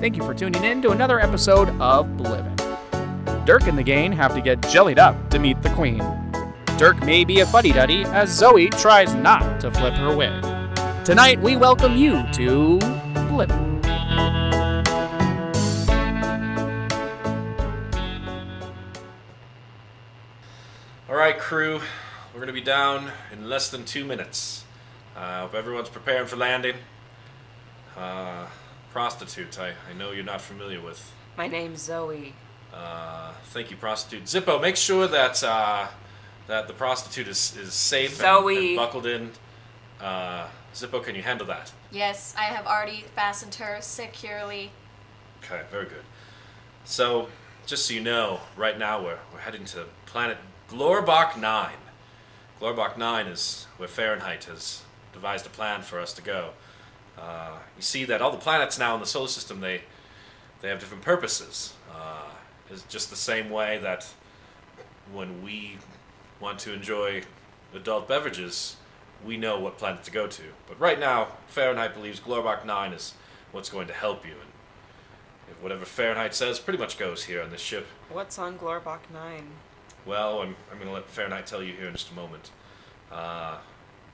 Thank you for tuning in to another episode of Blivin'. Dirk and the gang have to get jellied up to meet the queen. Dirk may be a fuddy-duddy as Zoe tries not to flip her wig. Tonight, we welcome you to Blivin'. Alright crew, we're going to be down in less than 2 minutes. I hope everyone's preparing for landing. Prostitute, I know you're not familiar with. My name's Zoe. Thank you, prostitute. Zippo, make sure that that the prostitute is safe and buckled in. Zippo, can you handle that? Yes, I have already fastened her securely. Okay, very good. So, just so you know, right now we're heading to planet Glorbach 9. Glorbach 9 is where Fahrenheit has devised a plan for us to go. You see that all the planets now in the solar system, they have different purposes. It's just the same way that when we want to enjoy adult beverages, we know what planet to go to. But right now, Fahrenheit believes Glorbach 9 is what's going to help you. And whatever Fahrenheit says pretty much goes here on this ship. What's on Glorbach 9? Well, I'm going to let Fahrenheit tell you here in just a moment.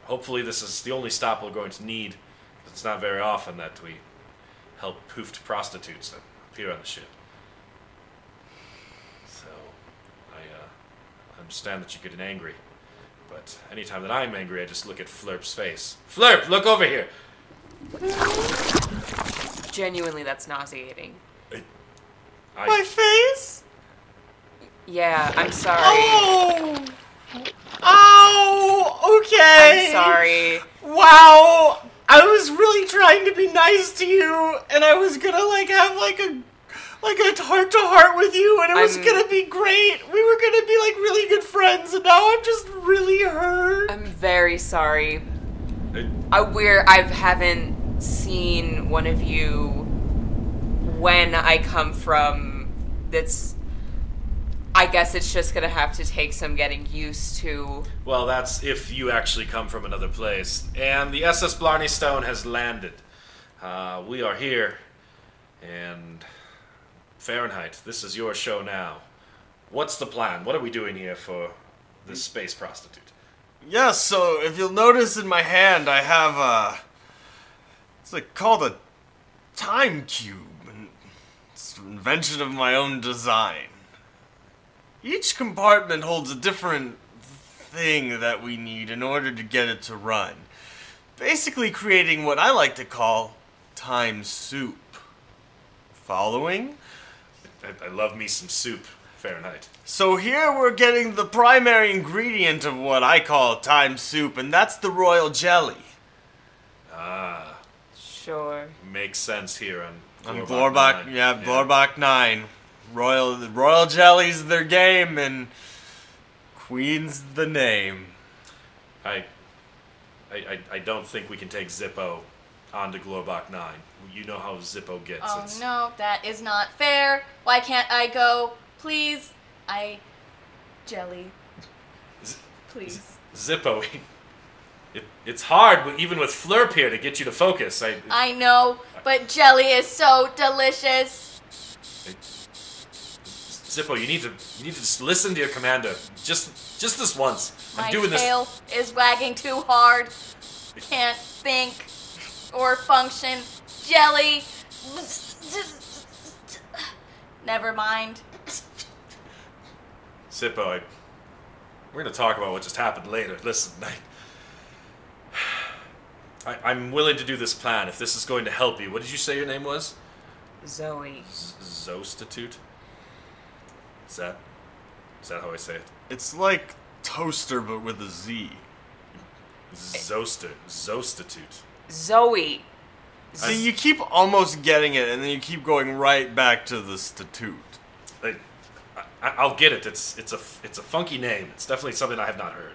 Hopefully this is the only stop we're going to need. It's not very often that we help poofed prostitutes that appear on the ship. So, I understand that you're getting angry. But anytime that I'm angry, I just look at Flurp's face. Flurp, look over here! Genuinely, that's nauseating. My face?! Yeah, I'm sorry. Oh! Oh! Okay! I'm sorry. Wow! I was really trying to be nice to you, and I was gonna, like, have, like a heart-to-heart with you, and it was gonna be great! We were gonna be, like, really good friends, and now I'm just really hurt. I'm very sorry. I haven't seen one of you when I come from. I guess it's just gonna have to take some getting used to. Well, that's if you actually come from another place. And the SS Blarney Stone has landed. We are here. And Fahrenheit, this is your show now. What's the plan? What are we doing here for this space prostitute? Yes, yeah, so if you'll notice in my hand, I have a. It's like called a time cube. It's an invention of my own design. Each compartment holds a different thing that we need in order to get it to run. Basically creating what I like to call time soup. Following? I love me some soup, Fahrenheit. So here we're getting the primary ingredient of what I call time soup, and that's the royal jelly. Ah. Sure. Makes sense here on Glorbach 9. Yeah, Glorbach 9. The royal jelly's their game, and Queen's the name. I don't think we can take Zippo onto Glorbach 9. You know how Zippo gets. Oh, it's... no, that is not fair. Why can't I go? Please. Jelly. Please. Zippo, it's hard, even with Flurp here, to get you to focus. I know, but jelly is so delicious. Zippo, you need to just listen to your commander. Just this once. I'm doing this. My tail is wagging too hard. Can't think or function. Jelly. Never mind. Zippo, we're gonna talk about what just happened later. Listen, I'm willing to do this plan if this is going to help you. What did you say your name was? Zoe. Zostitute. Is that how I say it? It's like toaster, but with a Z. Zostitute. Zoe. So you keep almost getting it, and then you keep going right back to the statute. I'll get it. It's a funky name. It's definitely something I have not heard.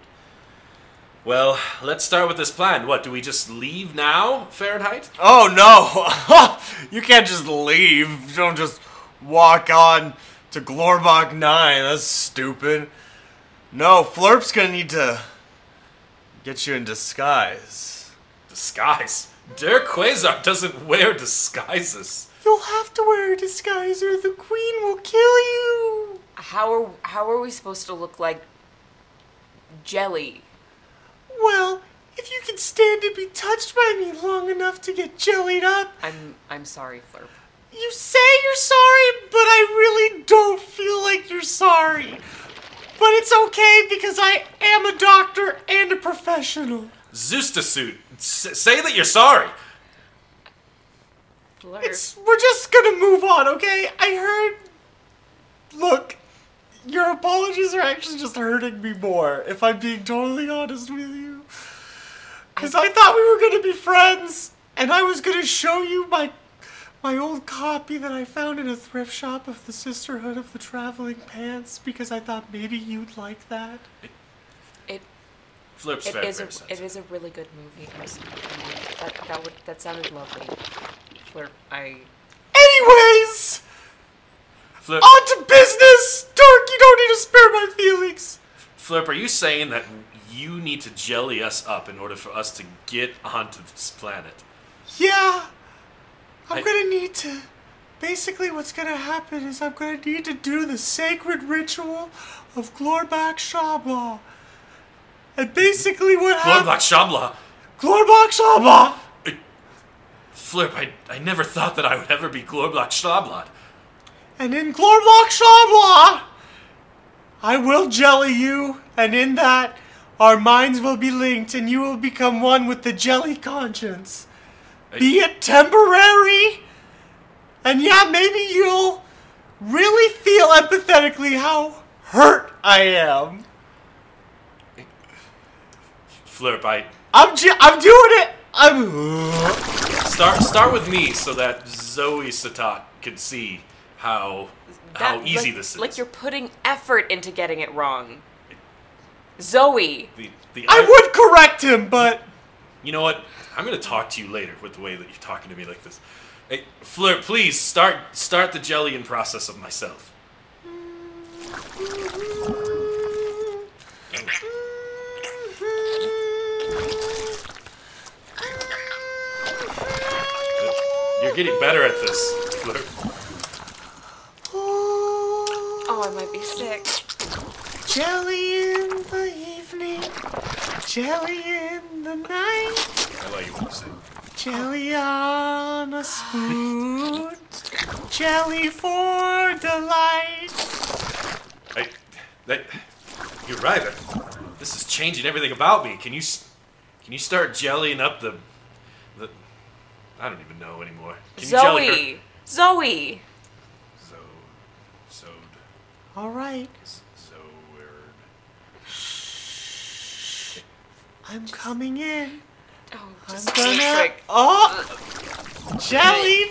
Well, let's start with this plan. What, do we just leave now, Fahrenheit? Oh, no. You can't just leave. You don't just walk on to Glorbach 9, that's stupid. No, Flurp's gonna need to get you in disguise. Disguise? Der Quasar doesn't wear disguises. You'll have to wear a disguise or the queen will kill you. How are we supposed to look like jelly? Well, if you can stand to be touched by me long enough to get jellied up. I'm sorry, Flurp. You say you're sorry, but I really don't feel like you're sorry. But it's okay because I am a doctor and a professional. Zeustasuit, say that you're sorry. Flurp. We're just gonna move on, okay? I heard... Look, your apologies are actually just hurting me more, if I'm being totally honest with you. Because I thought we were gonna be friends, and I was gonna show you my old copy that I found in a thrift shop of the Sisterhood of the Traveling Pants, because I thought maybe you'd like that. It is a really good movie. That sounded lovely. Flurp, anyways! Flurp. On to business! Dirk, you don't need to spare my feelings! Flurp, are you saying that you need to jelly us up in order for us to get onto this planet? Yeah! I'm gonna need to... Basically, what's gonna happen is I'm gonna need to do the sacred ritual of Glorbach Shabla. And basically what happens... Glorbach Shabla? Glorbach Shabla! Flurp, I never thought that I would ever be Glorbach Shabla. And in Glorbach Shabla, I will jelly you, and in that, our minds will be linked, and you will become one with the jelly conscience. Be it temporary, and yeah, maybe you'll really feel empathetically how hurt I am. Flurp, I'm doing it! Start with me so that Zoe Satat can see how easy this is. Like you're putting effort into getting it wrong. Zoe! I would correct him, but... You know what? I'm going to talk to you later with the way that you're talking to me like this. Hey, Flurp, please, start the jellying process of myself. You're getting better at this, Flurp. Oh, I might be sick. Jelly in the evening, jelly in the night. I like you when you sing. Jelly on a spoon, jelly for delight. You're right. This is changing everything about me. Can you start jellying up the? I don't even know anymore. Can Zoe, you jelly her? Zoe. All right. I'm coming in. Oh, just I'm gonna. Sick. Oh, jelly.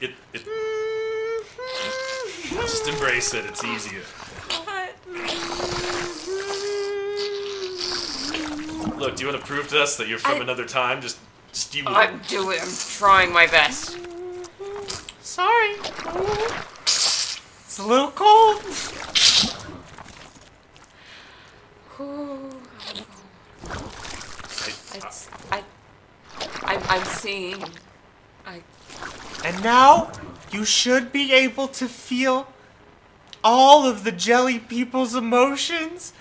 It. Mm-hmm. Just embrace it. It's easier. What? Look, do you want to prove to us that you're from another time? Just you. I'm trying my best. Sorry. It's a little cold. I'm seeing. And now you should be able to feel all of the jelly people's emotions,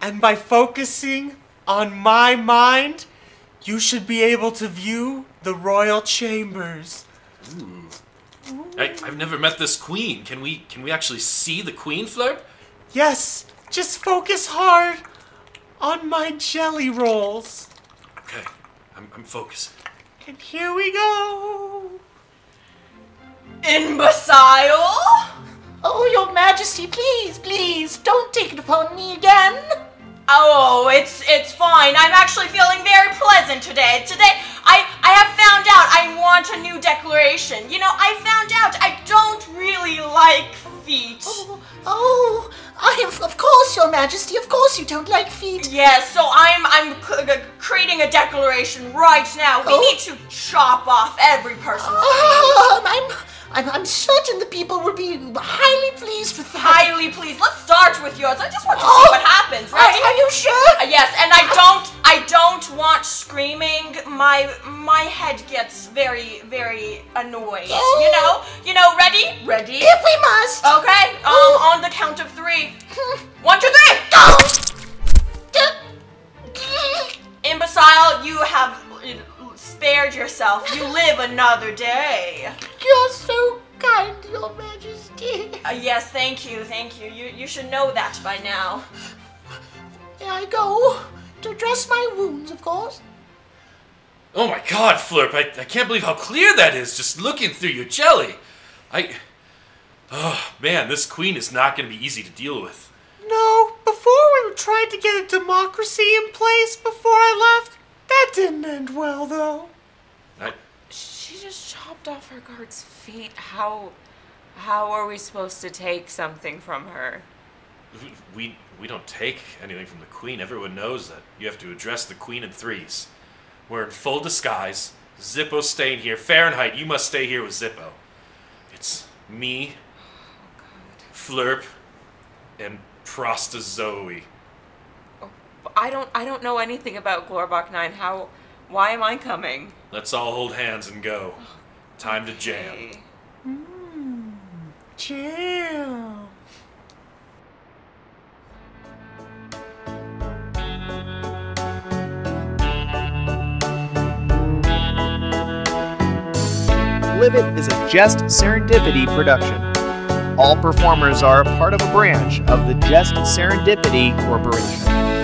and by focusing on my mind, you should be able to view the royal chambers. Ooh. I've never met this queen. Can we actually see the queen, Flurp? Yes. Just focus hard on my jelly rolls. Okay. I'm focused. And here we go. Imbecile! Oh, your majesty, please, don't take it upon me again. Oh, it's fine. I'm actually feeling very pleasant today. Today, I have found out I want a new declaration. You know, I found out I don't really like feet. Oh, of course, your majesty, of course you don't like feet. Yes, so I'm creating a declaration right now. We need to chop off every person's feet. I'm certain the people will be highly pleased with that. Highly pleased. Let's start with yours. I just want to see what happens, right? Are you sure? Yes, and I don't want screaming. My head gets very, very annoyed. Oh. You know, ready? Ready. If we must. Okay, on the count of three. 1, 2, 3, go! Imbecile, you have spared yourself. You live another day. You're so kind, Your Majesty. Yes, thank you, thank you. You should know that by now. Here I go. To dress my wounds, of course. Oh my god, Flurp, I can't believe how clear that is, just looking through your jelly. Oh, man, this queen is not going to be easy to deal with. No, before we tried to get a democracy in place before I left, that didn't end well, though. She just chopped off her guard's feet. How are we supposed to take something from her? We don't take anything from the queen. Everyone knows that you have to address the queen in threes. We're in full disguise. Zippo's staying here. Fahrenheit, you must stay here with Zippo. It's me, Flurp, and Prostazoe. I don't know anything about Glorbach Nine. Why am I coming? Let's all hold hands and go. Time to jam. Jam. Blivin' is a Jest Serendipity production. All performers are a part of a branch of the Jest Serendipity Corporation.